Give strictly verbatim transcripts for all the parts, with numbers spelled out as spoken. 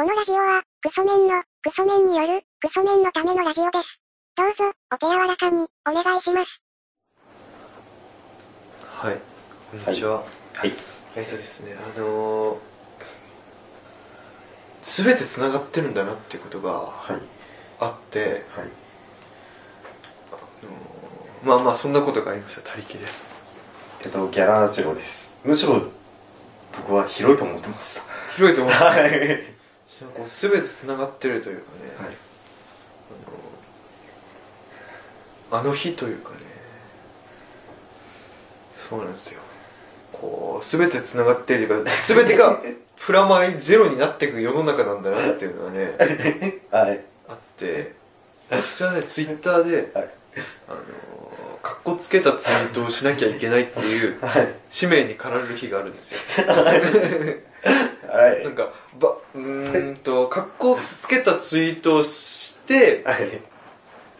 このラジオは、クソメンの、クソメンによる、クソメンのためのラジオです。どうぞ、お手柔らかに、お願いします。はい、こんにちは。はい。えっとですね、あのー、すべてつながってるんだなっていうことがあって、はい。はい、あのー、まあまあ、そんなことがありました。他力です。えっと、ギャラジロです。むしろ、僕は広いと思ってました。広いと思ってました。はい。すべてつながってるというかね、はい、あの、あの日というかね、そうなんですよ。こうすべてつながっているというか、すべてがプラマイゼロになっていく世の中なんだなっていうのがね、はい、あって、私はねツイッターで、はい、あのかっこつけたツイートをしなきゃいけないっていう、はい、使命に駆られる日があるんですよ。はい、なんかばうーんとかっこつけたツイートをして、はい、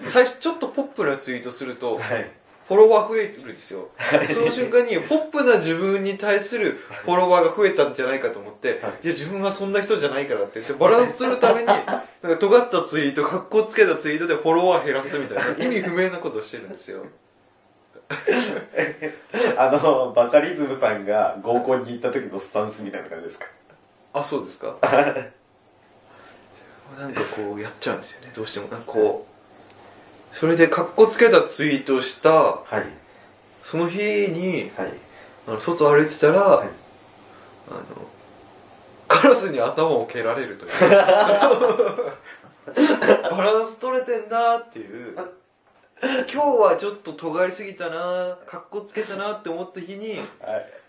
最初ちょっとポップなツイートすると、はい、フォロワー増えるんですよ、はい、その瞬間にポップな自分に対するフォロワーが増えたんじゃないかと思って、はい、いや自分はそんな人じゃないからって言ってバランスするためになんか尖ったツイートかっこつけたツイートでフォロワー減らすみたいな意味不明なことをしてるんですよ。あのバカリズムさんが合コンに行った時のスタンスみたいな感じですか？あ、そうですか。なんかこうやっちゃうんですよね、どうしても。なんかこうそれでカッコつけたツイートをした、はい、その日に、はい、あの外歩いてたら、はい、あのカラスに頭を蹴られるというバランス取れてんなっていう。今日はちょっと尖りすぎたな、カッコつけたなって思った日に、はい、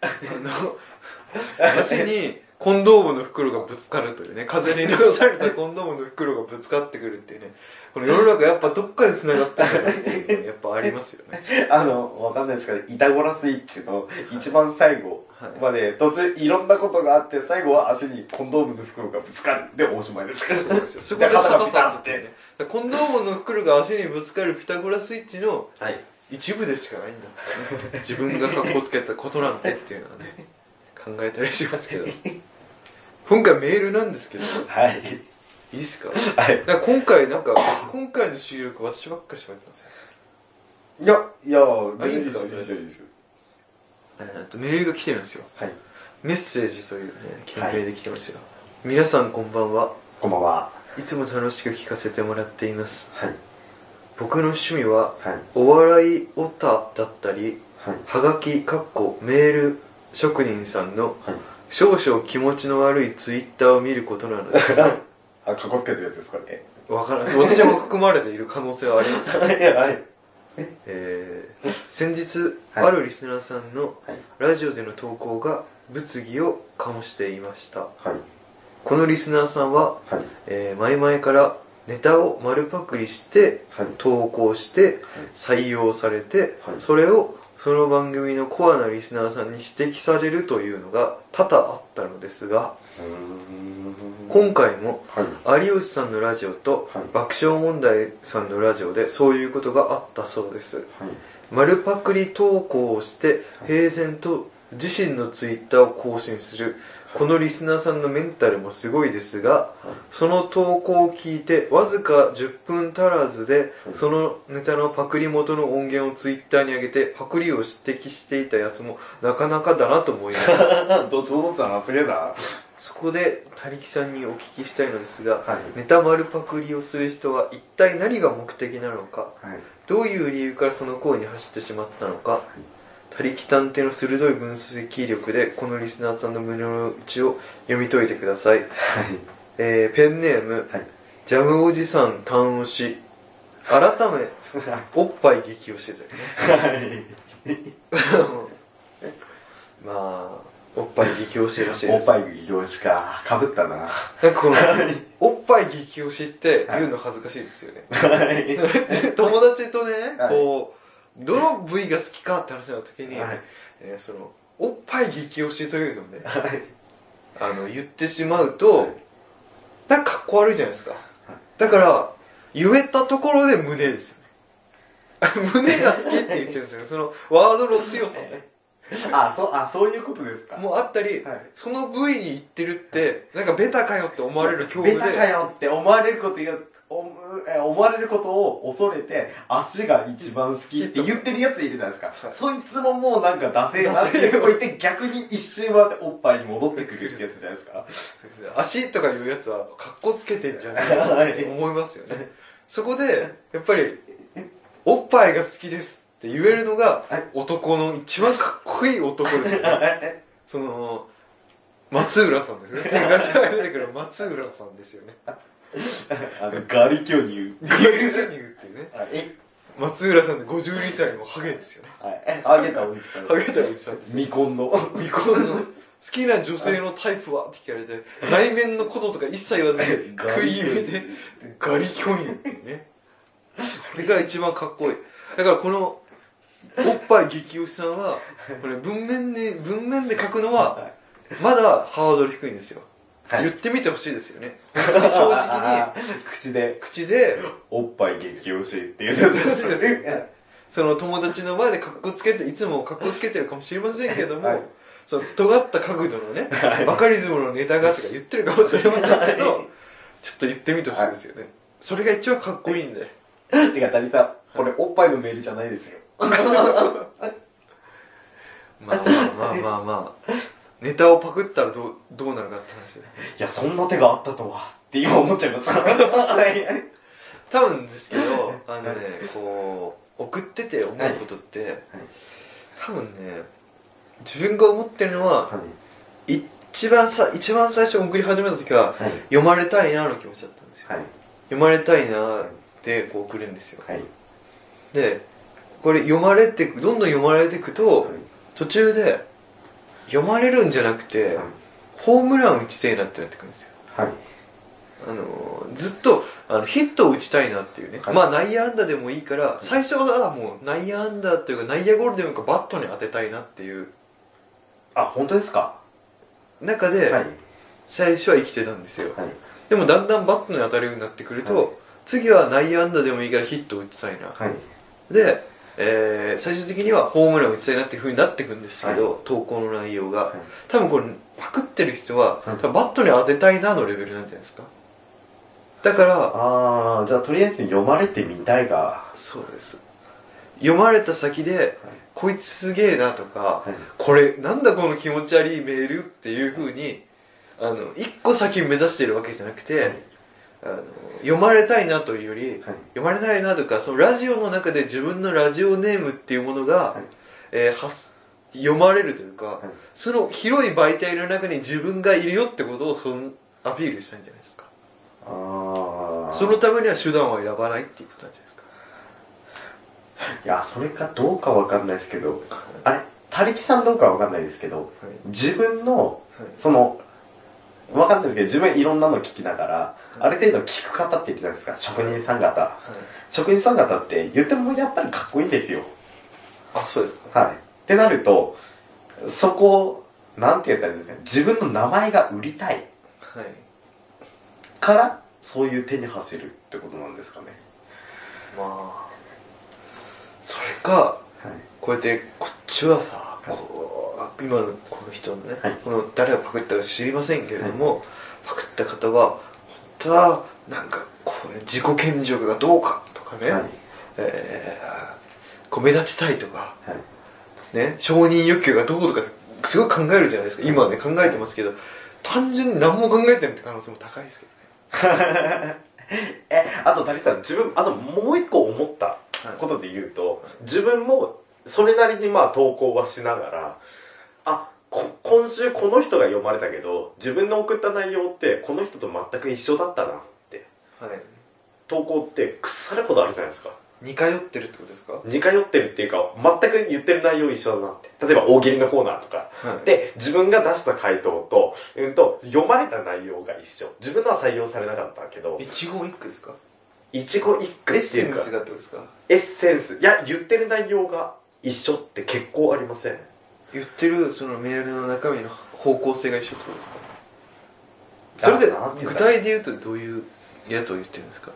あの足にコンドームの袋がぶつかるというね、風に流されたコンドームの袋がぶつかってくるっていうね、この世の中やっぱどっかで繋がってるんだなっていうのがやっぱありますよね。あの、わかんないですけど、イタゴラスイッチの一番最後まで、はい、途中いろんなことがあって、最後は足にコンドームの袋がぶつかるでおしまいですから。そうですよ。すごい肩がピタッって、ね。コンドームの袋が足にぶつかるピタゴラスイッチの一部でしかないんだ。はい、自分が格好つけたことなんてっていうのはね、考えたりしますけど。今回メールなんですけど、はい、いいですか？はい、なんか今回なんか今回の収録私ばっかり喋ってますよ。いやいや、いいですか？いいですよ、いいですよ。メールが来てるんですよ。はい、メッセージというね、件名で来てますよ。はい、皆さんこんばんは。こんばんは。いつも楽しく聞かせてもらっています。はい、僕の趣味は、はい、お笑いオタだったり、はい、はがきかっこメール職人さんの、はい、少々気持ちの悪いツイッターを見ることなのですがあ、かっこつけてるやつですかね。わからない。私も含まれている可能性はありますからね。はい、えー、先日、はい、あるリスナーさんのラジオでの投稿が物議を醸していました。はい、このリスナーさんは、はい、えー、前々からネタを丸パクリして、はい、投稿して、はい、採用されて、はい、それをその番組のコアなリスナーさんに指摘されるというのが多々あったのですが、今回も有吉さんのラジオと爆笑問題さんのラジオでそういうことがあったそうです。丸パクリ投稿をして平然と自身のツイッターを更新するこのリスナーさんのメンタルもすごいですが、その投稿を聞いてわずかじゅっぷん足らずでそのネタのパクリ元の音源をツイッターに上げてパクリを指摘していたやつもなかなかだなと思いますど, どうぞな、すげえな。そこで他力さんにお聞きしたいのですが、はい、ネタ丸パクリをする人は一体何が目的なのか、はい、どういう理由からその行為に走ってしまったのか、はい、他力探偵の鋭い分析力でこのリスナーさんの胸の内を読み解いてください。はい、えー、ペンネーム、はい、ジャムおじさん単押し改めおっぱい激推しというね、はい、まあおっぱい激推しらしいです。おっぱい激推しか、かぶったな。なんかこのおっぱい激推しって言うの恥ずかしいですよね、はい、それって友達とね、はい、こうどの部位が好きかって話の時に、はい、えー、そのおっぱい激推しというのをね、はい、あの言ってしまうと、はい、なんかかっこ悪いじゃないですか、はい、だから言えたところで胸ですよね胸が好きって言っちゃうんですよねそのワードの強さねあそあそういうことですか。もうあったり、はい、その部位に行ってるってなんかベタかよって思われる恐怖で、ベタかよって思われることよ思われることを恐れて足が一番好きって言ってるやついるじゃないですか。そいつももうなんかダセーなっていうとこ行って逆に一瞬はおっぱいに戻ってくるってやつじゃないですか。足とかいうやつはカッコつけてんじゃないかなって思いますよね。そこでやっぱりおっぱいが好きですって言えるのが男の一番かっこいい男ですよね。その松浦さんですね。ガチャが出てくる松浦さんですよね。あのガリ巨乳ガリ巨乳っていうね、はい、松浦さんでごじゅうにさいのハゲですよね。ハゲたおじさん、ハゲたおじさん、未婚の未婚の好きな女性のタイプはって聞かれて内面のこととか一切言わずに食い入れてガリ巨乳っていうね。これが一番かっこいい。だからこのおっぱい激推しさんはこれ文面で文面で書くのはまだハードル低いんですよ。はい、言ってみてほしいですよね。正直に口で口でおっぱい激推しっていうやつですね。その友達の前でカッコつけていつもカッコつけてるかもしれませんけども、はい、その尖った角度のね、はい、バカリズムのネタがとか言ってるかもしれませんけど、はい、ちょっと言ってみてほしいですよね、はい。それが一番かっこいいんで。てかダリさん、これおっぱいのメールじゃないですよ。まあまあまあまあまあ。ネタをパクったらどう、どうなるかって話で。いや、そんな手があったとは、って今思っちゃいます。多分ですけど、あのね、こう、送ってて思うことって、はいはい、多分ね、自分が思ってるのは、はい、一番さ、一番最初送り始めた時は、はい、読まれたいなの気持ちだったんですよ。はい、読まれたいなってこう送るんですよ。はい、で、これ読まれてく、どんどん読まれてくと、はい、途中で、読まれるんじゃなくて、はい、ホームラン打ちてえなってなってくるんですよ。はい、あのずっとあのヒットを打ちたいなっていうね、はい、まあ内野安打でもいいから、はい、最初はもう内野安打っていうか内野ゴールでもいいからバットに当てたいなっていう。あ、本当ですか。中で、はい、最初は生きてたんですよ、はい、でもだんだんバットに当たるようになってくると、はい、次は内野安打でもいいからヒットを打ちたいな、はい、でえー、最終的にはホームランを打ちたいなっていう風になっていくんですけど、はい、投稿の内容が、はい、多分これパクってる人は、はい、多分バットに当てたいなのレベルなんじゃないですか。だからああ、じゃあとりあえず読まれてみたいが、そうです、読まれた先で、はい、こいつすげえなとか、はい、これなんだこの気持ち悪いメールっていう風にあの一個先目指してるわけじゃなくて、はい、あの読まれたいなというより、はい、読まれたいなとか、そのラジオの中で自分のラジオネームっていうものが、はい、えー、は読まれるというか、はい、その広い媒体の中に自分がいるよってことをそのアピールしたいんじゃないですか。ああ。そのためには手段を選ばないっていうことなんじゃないですか。いや、それかどうかわかんないですけど、あれ、たりきさんどうかわかんないですけど、はい、自分の、はい、その、分かんないですけど、自分いろんなの聞きながら、はい、ある程度聞く方っているじゃないですか、職人さん方、はい、職人さん方って言ってもやっぱりかっこいいんですよ。あ、そうですか。はい。ってなると、そこを、なんて言ったらいいんですか、自分の名前が売りたい、はい、から、そういう手に走るってことなんですかね。まあ、それか、はい、こうやって、こっちはさ、こう今のこの人のね、はい、この誰がパクったか知りませんけれども、はい、パクった方は本当はなんかこう、ね、自己顕示欲がどうかとかね、はい、えー、こう目立ちたいとか、はい、ね、承認欲求がどうとかすごい考えるじゃないですか。今ね考えてますけど、単純に何も考えてるって可能性も高いですけどね。え、あとたりさん、自分あともう一個思ったことで言うと、はい、自分もそれなりにまあ投稿はしながら、あ、こ今週この人が読まれたけど、自分の送った内容ってこの人と全く一緒だったなって、はい、投稿って腐ることあるじゃないですか。似通ってるってことですか。似通ってるっていうか、全く言ってる内容一緒だなって。例えば大喜利のコーナーとか、はい、で自分が出した回答と、うん、と読まれた内容が一緒。自分のは採用されなかったけど、一言一句ですか。一言一句っていうかエッセンスがってことですか。エッセンス、いや、言ってる内容が一緒って結構ありません。言ってるそのメールの中身の方向性が一緒ってことですか。それで具体で言うとどういうやつを言ってるんですか。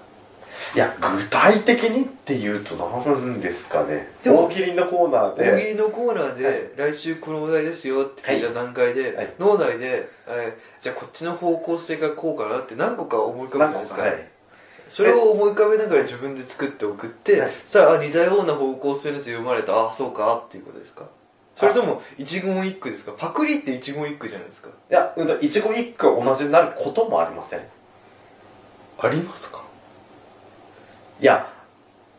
いや具体的にっていうと何ですかね。大喜利のコーナーで大喜利のコーナーで、はい、来週このお題ですよって聞いた段階で、はい、脳内で、はい、じゃあこっちの方向性がこうかなって何個か思い浮かぶじゃないですか、はい、それを思い浮かべながら自分で作って送って、はい、さあ似たような方向性のやつ読まれた、ああそうかっていうことですか。それとも一言一句ですか。パクリって一言一句じゃないですか。いや、一言一句同じになることもありません。ありますか。いや、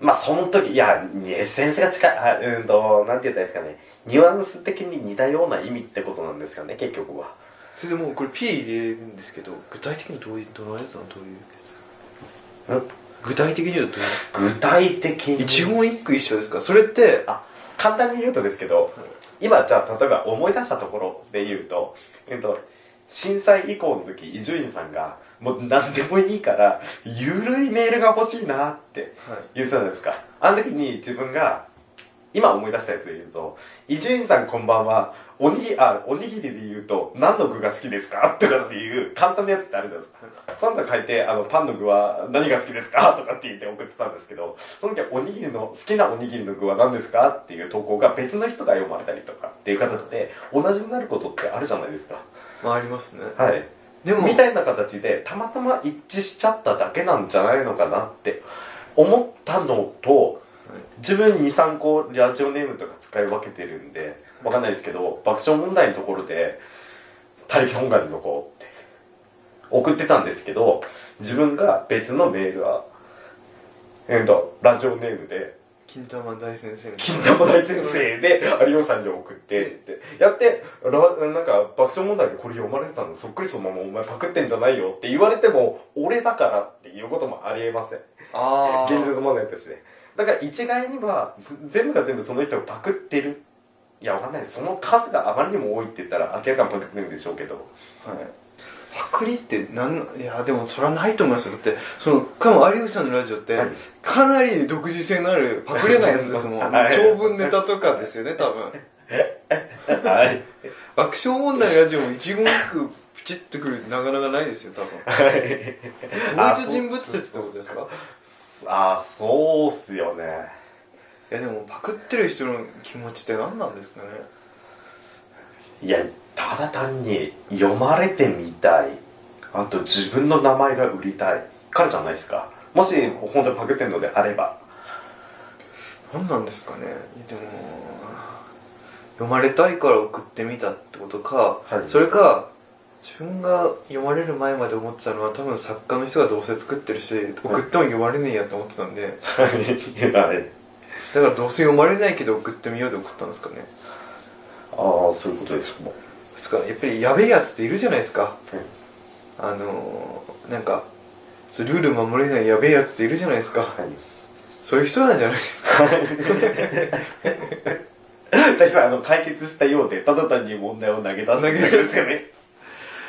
まあその時、いや、センスが近い、はい、うんと、なんて言ったらいいですかね、ニュアンス的に似たような意味ってことなんですかね、結局は。それでもうこれ P 入れるんですけど、具体的にどういう、どのやつなの、どういうやつですか。具体的に言うと、具体的に一言一句一緒ですか。それって、あ、簡単に言うとですけど、うん、今じゃあ例えば思い出したところで言うと、えっと、震災以降の時、伊集院さんがもう何でもいいからゆるいメールが欲しいなって言ってたじゃないですか、はい、あの時に自分が今思い出したやつで言うと、伊集院さんこんばんは、おにぎ、あ、おにぎりで言うと何の具が好きですかとかっていう簡単なやつってあるじゃないですか。その時書いて、あのパンの具は何が好きですかとかって言って送ってたんですけど、その時はおにぎりの、好きなおにぎりの具は何ですかっていう投稿が別の人が読まれたりとかっていう形で同じになることってあるじゃないですか。まあありますね。はい。でもみたいな形でたまたま一致しちゃっただけなんじゃないのかなって思ったのと、自分 に,さん 個ラジオネームとか使い分けてるんでわかんないですけど、爆笑問題のところで他力本願寺の子って送ってたんですけど、自分が別のメールは、えー、とラジオネームで金玉大先生金玉大先生で有吉さんに送ってってやってら、なんか爆笑問題でこれ読まれてたのそっくりそのままお前パクってんじゃないよって言われても俺だからっていうこともありえません。あ現実のものやとして、だから一概には全部が全部その人をパクってる、いやわかんない、その数があまりにも多いって言ったら明らかにパクってるんでしょうけど、はい、パクリってなん、いやでもそれはないと思いますよ。だってそのかも有吉さんのラジオって、はい、かなり独自性のあるパクれないやつですもん、はい、長文ネタとかですよね多分はい爆笑問題のラジオも一言一句ピチッとくるなかなかないですよ多分はい、同一人物説ってことですか。ああそうっすよね。いやでもパクってる人の気持ちって何なんですかね。いやただ単に読まれてみたい、あと自分の名前が売りたいからじゃないですか、もし本当にパクってるのであれば。何なんですかね。でも読まれたいから送ってみたってことか、はい、それか自分が読まれる前まで思ってたのは多分作家の人がどうせ作ってるし送っても読まれねえやと思ってたんで、はい、だからどうせ読まれないけど送ってみようで送ったんですかね。ああそういうことですか。ですからやっぱりやべえやつっているじゃないですか、うん、あのー、なんかルール守れないやべえやつっているじゃないですか、はい、そういう人なんじゃないですか確かにあの解決したようでただ単に問題を投げ出すだけですよね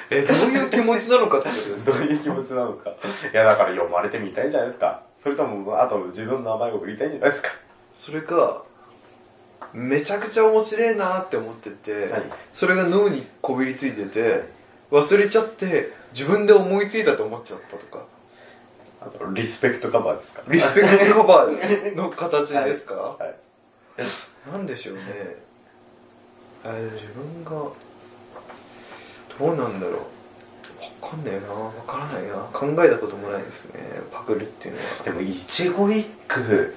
え、どういう気持ちなのかってことですかどういう気持ちなのか。いやだから読まれてみたいじゃないですか、それともあと自分の名前を売りたいんじゃないですか。それかめちゃくちゃ面白いなって思ってて、はい、それが脳にこびりついてて忘れちゃって自分で思いついたと思っちゃったとか。あとリスペクトカバーですか。リスペクトカバーの形ですか、はいはい、えなんでしょうねあれ自分がどうなんだろう、わかんないな、わからないな、考えたこともないですね、パクるっていうのは。でも一言一句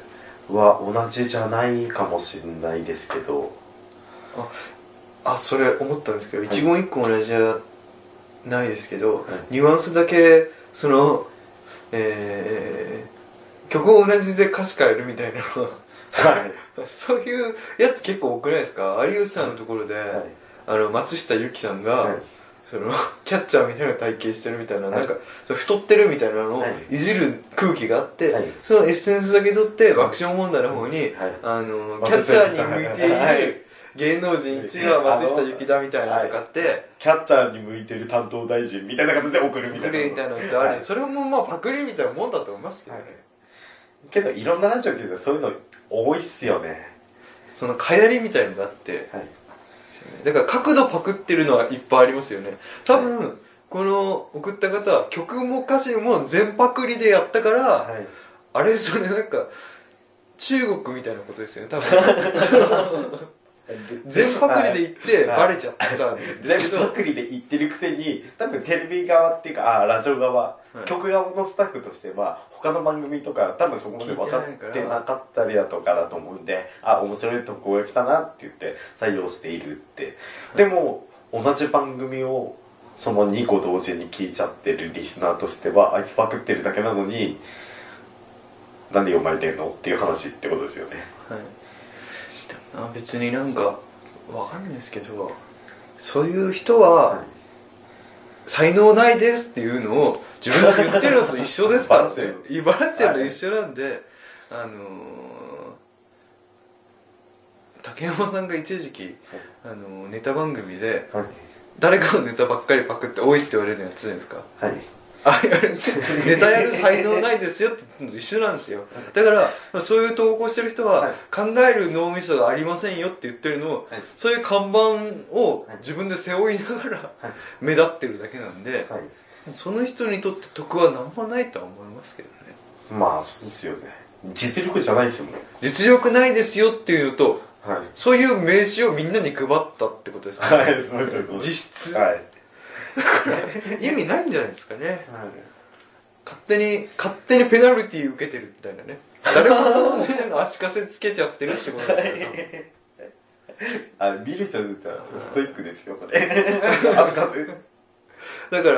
は同じじゃないかもしれないですけど、あ、あ、それ思ったんですけど、はい、一言一句同じじゃないですけど、はい、ニュアンスだけその、えー、曲を同じで歌詞変えるみたいなはいそういうやつ結構多くないですか。有吉さんのところで、はい、あの松下由紀さんが、はい、そのキャッチャーみたいな体型してるみたいな、はい、なんか太ってるみたいなのをいじる空気があって、はい、そのエッセンスだけ取って爆笑問題の方に、はい、あのキャッチャーに向いている芸能人いちいは松下由紀だみたいなのとかって、はい、キャッチャーに向いてる担当大臣みたいな形で送るみたいなみたいなのってある、はい、それもまあパクリみたいなもんだと思いますけどね、はい、けどいろんなラジオ聞いてそういうの多いっすよね。その流行りみたいのがあって、はい、だから角度パクってるのはいっぱいありますよね多分、はい、この送った方は曲も歌詞も全パクリでやったから、はい、あれそれなんか中国みたいなことですよね多分全パクリで行ってバレちゃったんですけど、全パクリで行ってるくせに多分テレビ側っていうかあラジオ側、はい、局側のスタッフとしては他の番組とか多分そこまで分かってなかったりだとかだと思うんで、あ面白いとこが来たなって言って採用しているって、はい、でも同じ番組をそのにこ同時に聞いちゃってるリスナーとしてはあいつパクってるだけなのになんで読まれてんのっていう話ってことですよね。はい、あ別になんかわかんないですけど、そういう人は、はい、才能ないですっていうのを自分で言ってるのと一緒ですからってバラちゃうの一緒なんで、はい、あのー、竹山さんが一時期、はい、あのー、ネタ番組で、はい、誰かのネタばっかりパクって多いって言われるやつじゃないですか、はい、あれネタやる才能ないですよって言うのと一緒なんですよ。だからそういう投稿してる人は考える脳みそがありませんよって言ってるのを、はい、そういう看板を自分で背負いながら目立ってるだけなんで、はい、その人にとって得は何もないとは思いますけどね。まあそうですよね。実力じゃないですもんね。実力ないですよっていうのと、はい、そういう名刺をみんなに配ったってことですね。はい、そうですそうです。実質、はい、意味ないんじゃないですかね、はい、勝手に勝手にペナルティー受けてるみたいなね、誰もの手の足かせつけちゃってるってことですよあ見る人だったらストイックですよそれ足かせだからだか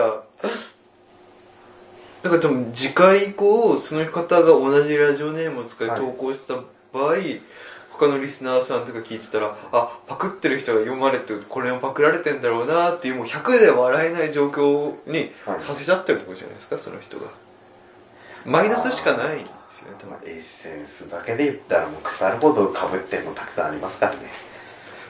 ら多分次回以降その方が同じラジオネームを使い投稿した場合、はい、他のリスナーさんとか聞いてたら、あ、パクってる人が読まれてこれもパクられてんだろうなっていう、もうひゃくで笑えない状況にさせちゃってるところじゃないですか、はい、その人がマイナスしかないんですよね。多分エッセンスだけで言ったらもう腐るほど被ってるのたくさんありますからね。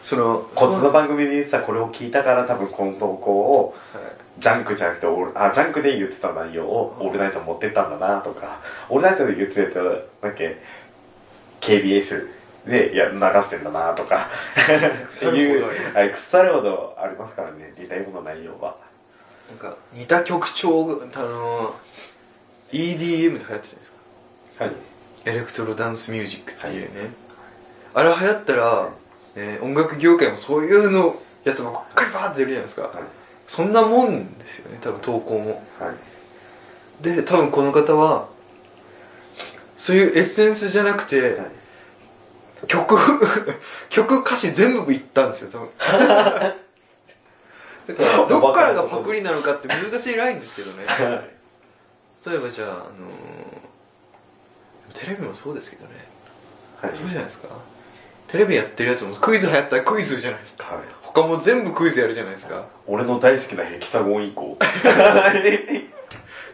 そのこっちの番組でさ、これを聞いたから多分この投稿を、はい、ジャンクじゃなくてオールあジャンクで言ってた内容をオールナイト持ってったんだなとか、オールナイトで言ってただけ ケービーエスで、いや流してんだなとかっていう腐るほどありますからね、似たような内容は。なんか似た曲調が、あのー、イーディーエム で流行ってたじゃないですか、はい、エレクトロダンスミュージックっていうね、はい、あれ流行ったら、はいね、音楽業界もそういうのやつばっかりバーって出るじゃないですか、はい、そんなもんですよね、多分投稿も、はい、で、多分この方はそういうエッセンスじゃなくて、はい、曲、曲歌詞全部いったんですよ、多分どっからがパクリなのかって難しいラインですけどね例えばじゃあ、あのー、テレビもそうですけどね、はい、そうじゃないですか。テレビやってるやつもクイズ流行ったらクイズじゃないですか、はい、他も全部クイズやるじゃないですか。俺の大好きなヘキサゴン以降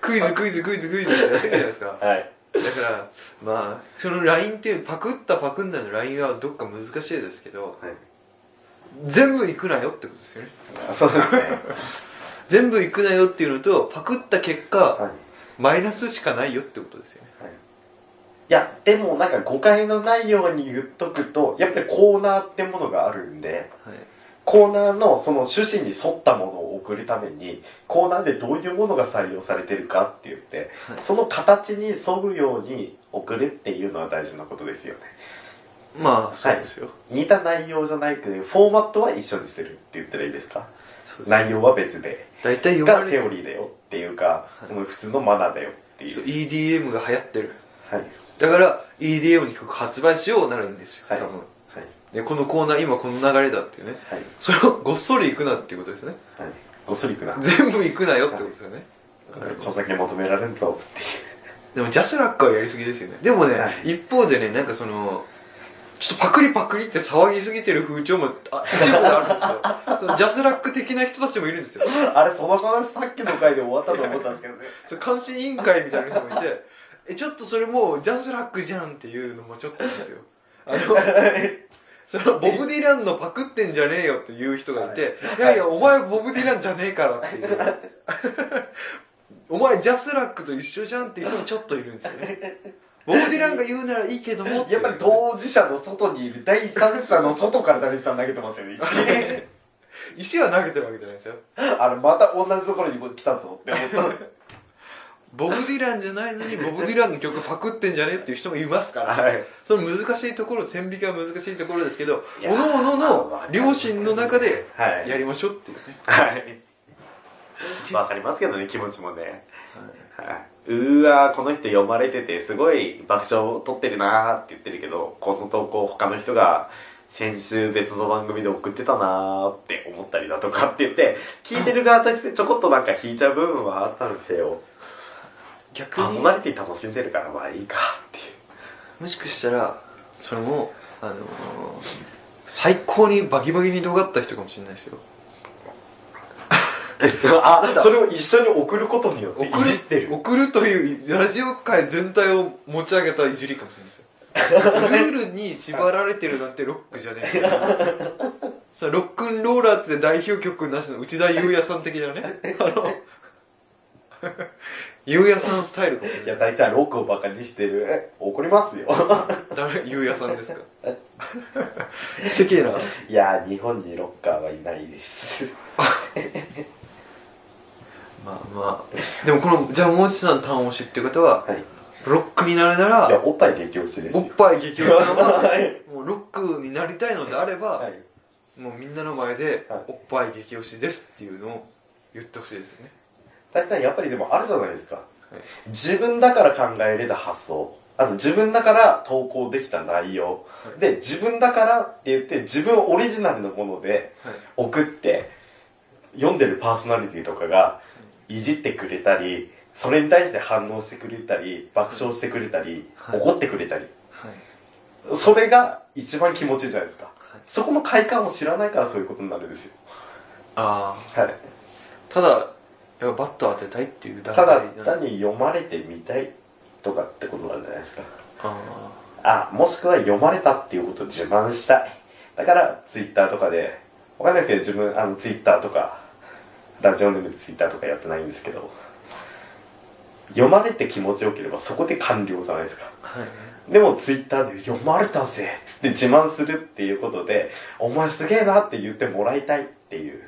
クイズクイズクイズクイズやってるじゃないですか、はい、だからまあそのラインっていうパクったパクんないのラインはどっか難しいですけど、はい、全部いくなよってことですよね。そうですね全部いくなよっていうのとパクった結果、はい、マイナスしかないよってことですよね、はい、いやでもなんか誤解のないように言っとくと、やっぱりコーナーってものがあるんで、はい、コーナーのその趣旨に沿ったものを送るためにコーナーでどういうものが採用されてるかって言って、はい、その形に沿うように送るっていうのは大事なことですよね。まあそうですよ、はい、似た内容じゃないけどフォーマットは一緒にするって言ったらいいですか。そうです、内容は別でだいたいがセオリーだよっていうか、はい、その普通のマナーだよっていう、そう イーディーエム が流行ってる、はい、だから イーディーエム に発売しようなるんですよ、はい、多分でこのコーナー今この流れだっていうね、はい、それをごっそり行くなっていうことですね、はい、ごっそり行くな、全部行くなよってことですよね、はい、著作権求められんぞっていう。でもジャスラックはやりすぎですよね。でもね、はい、一方でね、なんかそのちょっとパクリパクリって騒ぎすぎてる風潮もあ一部であるんですよジャスラック的な人たちもいるんですよあれその話さっきの回で終わったと思ったんですけどねそれ監視委員会みたいな人もいてえちょっとそれもうジャスラックじゃんっていうのもちょっとですよあのそのボブ・ディランのパクってんじゃねえよっていう人がいて、はい、いやいやお前ボブ・ディランじゃねえからっていうお前ジャスラックと一緒じゃんっていう人もちょっといるんですよねボブ・ディランが言うならいいけどもってやっぱり当事者の外にいる第三者の外からダリさん投げてますよね石は投げてるわけじゃないですよ。あれまた同じところに来たぞって思ったボブ・ディランじゃないのにボブ・ディランの曲パクってんじゃねえっていう人もいますから、はい、その難しいところ、線引きは難しいところですけど、おのおのの両親の中でやりましょうっていうね、はい、わかりますけどね、気持ちもね、はいはい、うーわー、この人読まれててすごい爆笑を取ってるなーって言ってるけど、この投稿他の人が先週別の番組で送ってたなーって思ったりだとかって言って聞いてる側としてちょこっとなんか引いちゃう部分はあったんですよ。逆にパーソナリティ楽しんでるからまあいいかっていう、もしかしたらそれもあのー、最高にバキバキに尖った人かもしれないですよあ、それを一緒に送ることによっていじってる、送るというラジオ界全体を持ち上げたいじりかもしれないですよルールに縛られてるなんてロックじゃねえさあロックンローラーって代表曲なしの内田裕也さん的なねあの裕也さんスタイルかもしれない。いや大体ロックをバカにしてる、怒りますよ誰、裕也さんですか世間ないや日本にロッカーはいないですまあまあでもこのじゃあもう一さん単押しっていう方は、はい、ロックになるなら、いやおっぱい激推しですよ。おっぱい激推しのまま、もうロックになりたいのであれば、はい、もうみんなの前で、はい、おっぱい激推しですっていうのを言ってほしいですよね。大体やっぱりでもあるじゃないですか、はい、自分だから考えれた発想、あと自分だから投稿できた内容、はい、で自分だからって言って自分オリジナルのもので送って、はい、読んでるパーソナリティとかがいじってくれたり、それに対して反応してくれたり、爆笑してくれたり、はい、怒ってくれたり、はい、それが一番気持ちいいじゃないですか、はい、そこの快感を知らないからそういうことになるんですよ。ああ、はい、ただやっぱバット当てたいっていう、ただ単に読まれてみたいとかってことなんじゃないですか。ああ、もしくは読まれたっていうことを自慢したい、だからツイッターとかでわかんないですけど、自分あのツイッターとかラジオネームでツイッターとかやってないんですけど、読まれて気持ちよければそこで完了じゃないですか、はい、でもツイッターで読まれたぜっつって自慢するっていうことで、お前すげえなって言ってもらいたいっていう、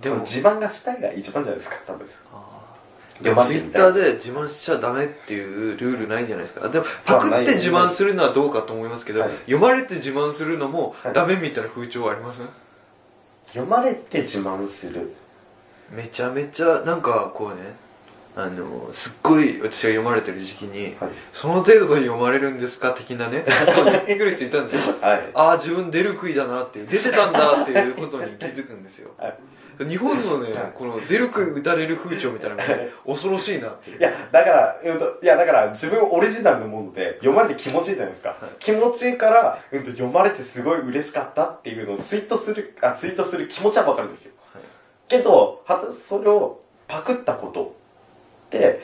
でも自慢がしたいが一番じゃないですか多分。ああ、でもツイッターで自慢しちゃダメっていうルールないじゃないですか。でもパクって自慢するのはどうかと思いますけど、はい、読まれて自慢するのもダメみたいな風潮はありますね、はい、読まれて自慢する、めちゃめちゃなんかこうね、あのすっごい私が読まれてる時期に、はい、その程度で読まれるんですか的なね言ってくる人いたんですよ、はい、ああ自分出る杭だなっていう、出てたんだっていうことに気づくんですよ、はい、日本のね、はい、この出る杭打たれる風潮みたいなのが、ね、恐ろしいなっていう。いやだから、うんと、いやだから自分オリジナルのもので読まれて気持ちいいじゃないですか、はい、気持ちいいから、うんと、読まれてすごい嬉しかったっていうのをツイートするあツイートする気持ちは分かるんですよ、はい、けどそれをパクったことで、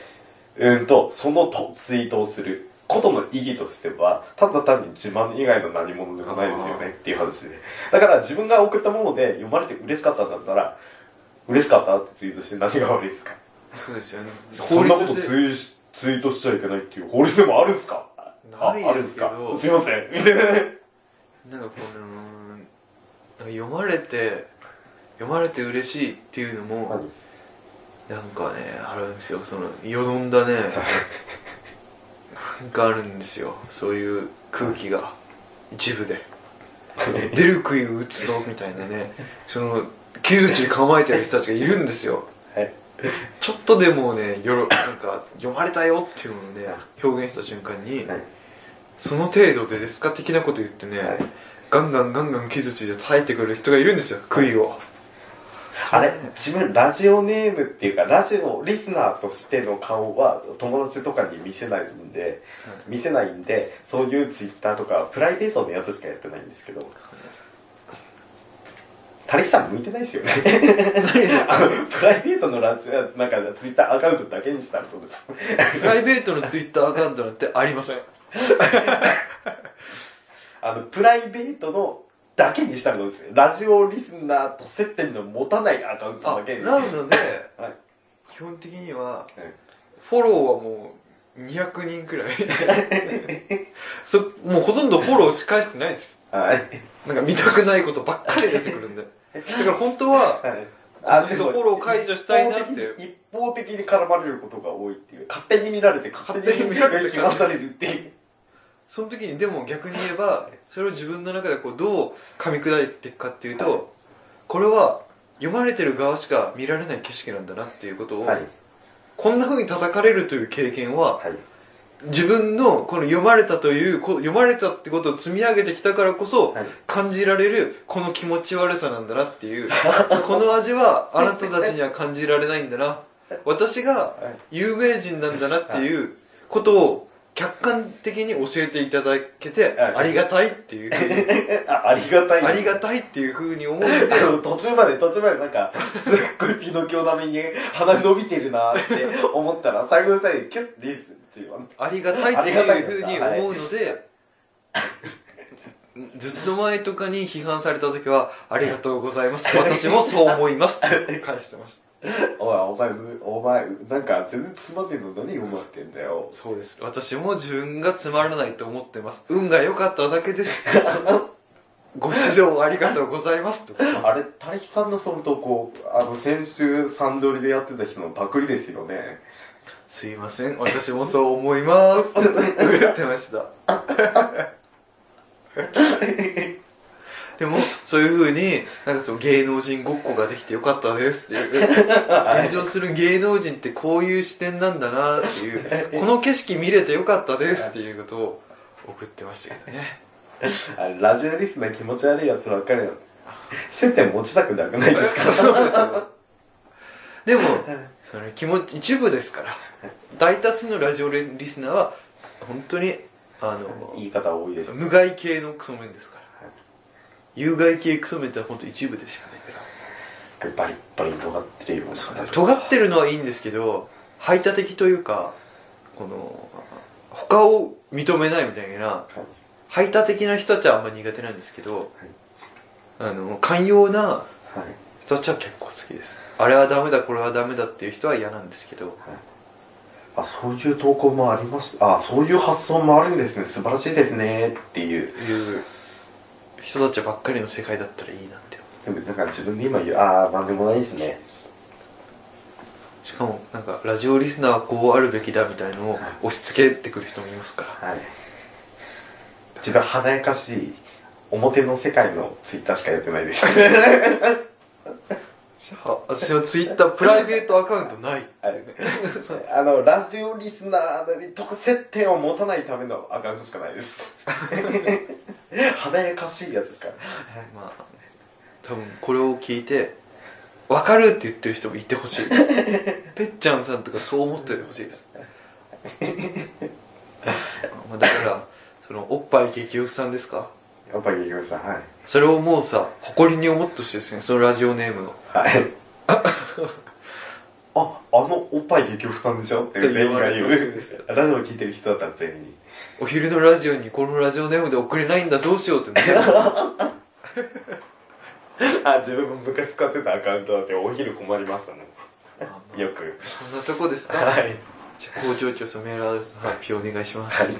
うんと、そのとツイートをすることの意義としてはただ単に自慢以外の何者でもないですよねっていう話で、だから自分が送ったもので読まれて嬉しかったんだったら、嬉しかったってツイートして何が悪いですか。そうですよね、そんなことツイ、ツイートしちゃいけないっていう法律でもあるんですか。ないですけど、あ、あるんですか、すいませんみたいなね、なんかこの読まれて読まれて嬉しいっていうのも、はい、なんかね、あるんですよ、その、よどんだねなんかあるんですよ、そういう空気が一部で出る杭を打つぞみたいなねその、木槌構えてる人たちがいるんですよちょっとでもね、よろ、なんか読まれたよっていうのをね、表現した瞬間に、はい、その程度でですか的なこと言ってね、はい、ガンガンガンガン木槌で叩いてくる人がいるんですよ、杭を。あれ、自分ラジオネームっていうかラジオリスナーとしての顔は友達とかに見せないんで、見せないんで、そういうツイッターとかプライベートのやつしかやってないんですけど、タリヒさん向いてないですよね何ですかあのプライベートのラジオなんかツイッターアカウントだけにしたらどうですプライベートのツイッターアカウントなんてありませんあのプライベートのだけにしたらどうですか。ラジオリスナーと接点の持たないアカウントだけに。なので、はい、基本的には、はい、フォローはもうにひゃくにんくらいそもうほとんどフォローし返してないです、はい、なんか見たくないことばっかり出てくるんでだから本当は、はい、あのところを解除したいなって一方的に絡まれることが多いっていう、勝手に見られて勝手に見られて批判されるっていうその時にでも逆に言えばそれを自分の中でこうどう噛み砕いていくかっていうと、はい、これは読まれてる側しか見られない景色なんだなっていうことを、はい、こんな風に叩かれるという経験は、はい、自分のこの読まれたという読まれたってことを積み上げてきたからこそ、はい、感じられるこの気持ち悪さなんだなっていうこの味はあなたたちには感じられないんだな私が有名人なんだなっていうことを客観的に教えていただけてありがたいっていう風にあ, ありがたい、ね、ありがたいっていう風に思って途中まで途中までなんかすっごいピノキオ並みに鼻伸びてるなって思ったら最後の最後にキュッてリースっていうありがたいっていう風に思うのでずっと前とかに批判された時はありがとうございます私もそう思いますって返してました。お前、お前、なんか全然詰まってんの何思ってんだよ。そうです。私も自分がつまらないと思ってます。運が良かっただけです。ご指導ありがとうございますと。あれ、たれきさんのその投稿、あの、先週サンドリでやってた人のパクリですよね。すいません、私もそう思います。ってやってました。でもそういう風になんかその芸能人ごっこができてよかったですっていう炎上する芸能人ってこういう視点なんだなっていうこの景色見れてよかったですっていうことを送ってましたけどね。あれラジオリスナー気持ち悪いやつばっかりだと接点持ちたくなくないですか。そうですよ。でもそれ気持ち一部ですから大多数のラジオリスナーは本当にあの言い方多いです、ね、無害系のクソメンですから有害系クソメントはほんと一部でしかないからバリッバリ尖ってるような尖ってるのはいいんですけど排他的というかこの他を認めないみたいな、はい、排他的な人たちはあんまり苦手なんですけど、はい、あの寛容な人たちは結構好きです、はい、あれはダメだこれはダメだっていう人は嫌なんですけど、はい、あそういう投稿もありました。あそういう発想もあるんですね素晴らしいですねっていういう人たちばっかりの世界だったらいいなって思う。でもなんか自分で今言うああなんでもないですね。しかもなんかラジオリスナーはこうあるべきだみたいのを押し付けてくる人もいますから、はい、自分は華やかしい表の世界のツイッターしかやってないです私のツイッタープライベートアカウントないあれ、ね、あのラジオリスナーに特接点を持たないためのアカウントしかないです華やかしいやつしかまあ多分これを聞いて分かるって言ってる人もいてほしいですぺっちゃんさんとかそう思っててほしいですまあだからそのおっぱい激欲さんですか。おっぱい激欲さん、はい、それをもうさ誇りに思ってほしいですねそのラジオネームの、はいあ、あのおっぱい激欲さんでしょって全員が言うラジオ聞いてる人だったら全員にお昼のラジオにこのラジオネームで送れないんだどうしようってなあ、自分も昔使ってたアカウントだってお昼困りましたね、まあ、よくそんなとこですか。はい、じゃあ工場長さんメールアドレスの発表お願いします、はい。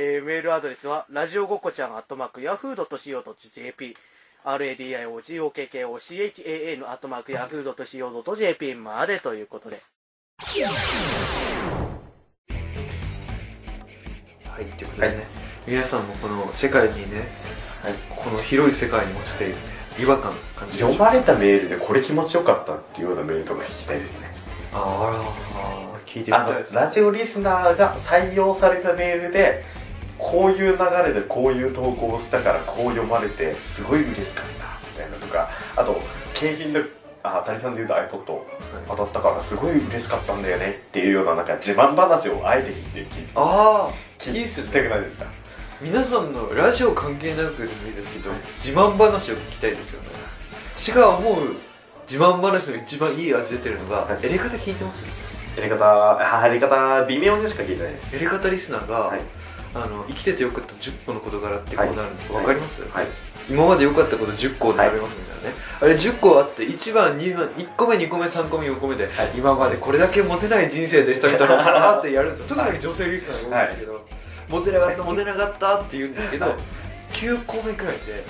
えー、メールアドレスはラジオごこちゃんアットマークヤフードと シーオー.jpラジオごこちゃん のアットマークヤフードと シーオー.jp までということで、はい、ということでね、はい、皆さんもこの世界にね、はい、この広い世界に落ちている、ね、違和感感じる。読まれたメールでこれ気持ちよかったっていうようなメールとか聞きたいですね。ああ、聞いてみたいです、ね、あのラジオリスナーが採用されたメールでこういう流れでこういう投稿をしたからこう読まれてすごい嬉しかったみたいなとか、あと景品であたりさんで言うと iPod 当たったからすごい嬉しかったんだよねっていうようななんか自慢話をあえて聞いて聞いてああいいっすね。聞きたくないですか。皆さんのラジオ関係なくでもいいですけど自慢話を聞きたいですよね。私が思う自慢話の一番いい味出てるのが、はい、エレカタ聞いてます。エレカタエレカタ微妙にしか聞いてないです。エレカタリスナーが、はい、あの生きててよかったじゅっこの事柄ってこうなるんです、はい、分かります、はい、今までよかったことじゅっこ並べますみたいなね、はい、あれじゅっこあっていちばんにばんいっこめにこめさんこめよんこめで、はい、今までこれだけモテない人生でしたみたいなのをバーってやるんですよ特に女性リスナーが多いんですけど、はい、モテなかったモテなかったって言うんですけど、はい、きゅうこめくらいで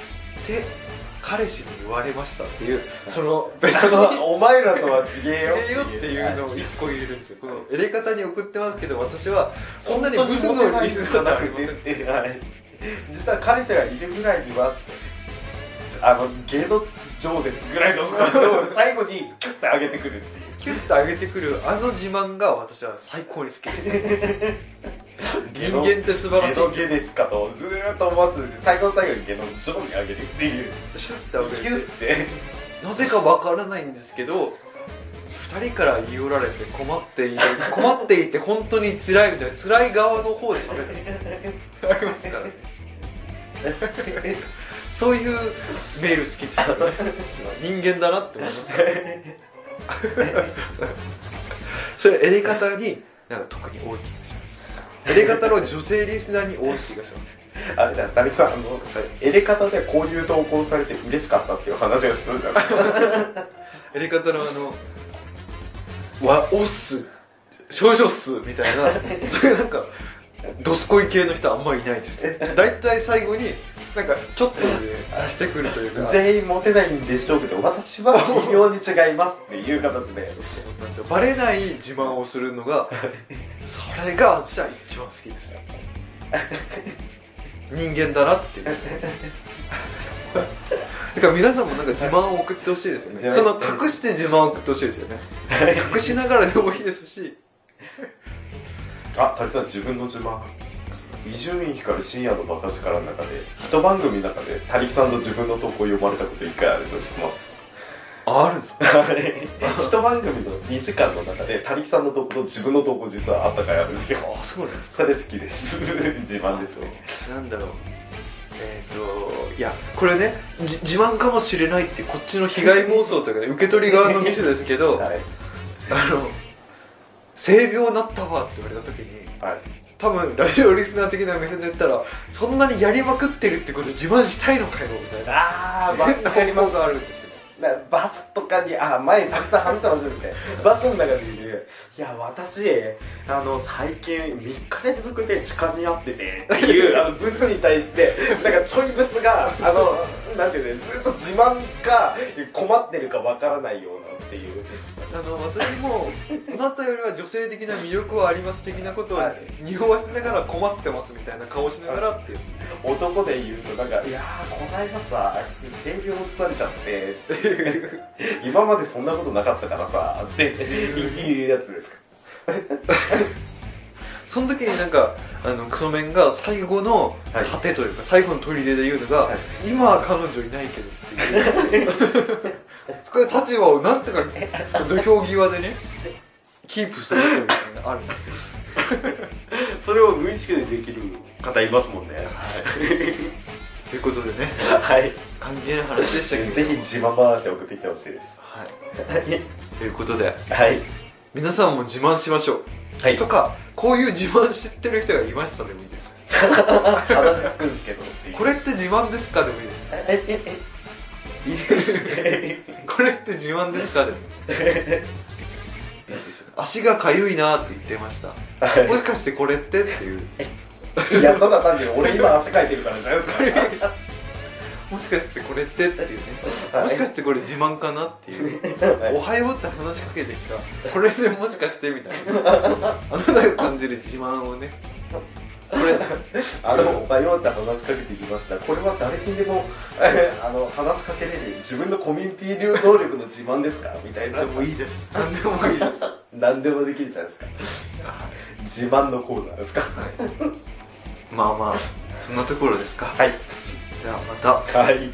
で彼氏に言われましたっていう、その別のお前らとは違えよっていうのをいっこ入れるんですよ。この入れ方に送ってますけど、私はそんなにブスのリスじゃなくてって、はい、実は彼氏がいるぐらいにはあの芸の上ですぐらいのことを最後にキュッて上げてくるっていうキュッて上げてくるあの自慢が私は最高に好きです。人間って素晴らしい。ゲノゲですかとずーっと思わず最後の最後にゲノ上に上げるっていう。シュッて上げるって。なぜかわからないんですけど、ふたりから言い寄られて困っている困っていて本当に辛いみたいな辛い側の方で喋る。ありますからね。そういうメール好きですからね。人間だなって思いますからね。それ入れ方になんか特に多い気がします。エレ方の女性リスナーに多い気がします。あれだよ、ダビさん、あの、エレ方でこういう投稿されて嬉しかったっていう話をするじゃないですか。エレ方のあの、わ、おっす、少女っす、みたいな、そういうなんか、ドスコイ系の人はあんまりいないです。だいたい最後に、なんか、ちょっとで、ね、してくるというか。全員モテないんでしょうけど、私は微妙に違いますっていう形で。そうなんですよ。バレない自慢をするのが、それが私は一番好きです。人間だなっていう。だから皆さんもなんか自慢を送ってほしいですよね。その隠して自慢を送ってほしいですよね。隠しながらでもいいですし。あ、たぶさん自分の自慢。伊集院光深夜のバカ力の中で一番組の中でたりきさんの自分の投稿読まれたこと一回あると知ってます？あ、あるんですか？一番組のにじかんの中でたりきさんの投稿と自分の投稿実はあった回あるんですよ。あ、そうなんですか？それ好きです。自慢ですよ。なんだろう、えっといやこれね自慢かもしれないってこっちの被害妄想というか、ね、受け取り側のミスですけど、はい、あの性病になったわって言われた時に、はい多分ラジオリスナー的な目線で言ったらそんなにやりまくってるってことを自慢したいのかよみたいな、あー、変な方向があるんですよ。だからバスとかに、あ、前にたくさん話してますよね。バスの中でいる、いや、私、あの、最近みっか連続で痴漢に遭っててっていうあのブスに対して、なんかちょいブスが、あの、なんていうね、ずっと自慢か困ってるかわからないようなっていう。あの、私も、あなたよりは女性的な魅力はあります的なことを匂わせながら困ってますみたいな顔しながらっていう。男で言うと、なんか、いやー、こないださ、性病を移されちゃって、って今までそんなことなかったからさっていうやつですか？その時になんかあのクソメンが最後の果てというか、はい、最後の砦で言うのが、はい、今は彼女いないけどっていうそこで立場をなんとか土俵際でねキープしてるみたいなのがあるんですよ。それを無意識でできる方いますもんね。はいということでね、はい、関係ない話でしたけどぜひ自慢話を送ってきてほしいです。はいということで、はい、皆さんも自慢しましょう、はい、とか、こういう自慢知ってる人がいましたでもいいです話つくんですけどこれって自慢ですかでもいいですこれって自慢ですかでもいいです足がかゆいなって言ってました、はい、もしかしてこれってっていういや、ただ単に俺今足かいてるからじゃないですかもしかしてこれってっていうね、はい、もしかしてこれ自慢かなっていう、はい、おはようって話しかけてきたこれでもしかしてみたいなあなたが感じる自慢をねこれあのおはようって話しかけてきましたこれは誰にでもあの話しかけれる自分のコミュニティ流動力の自慢ですかみたいな。何でもいいです。何でもいいです。何でもできるじゃないですか自慢のコーナーですか、はいまあまあ、そんなところですか。はい。じゃあまた。はい。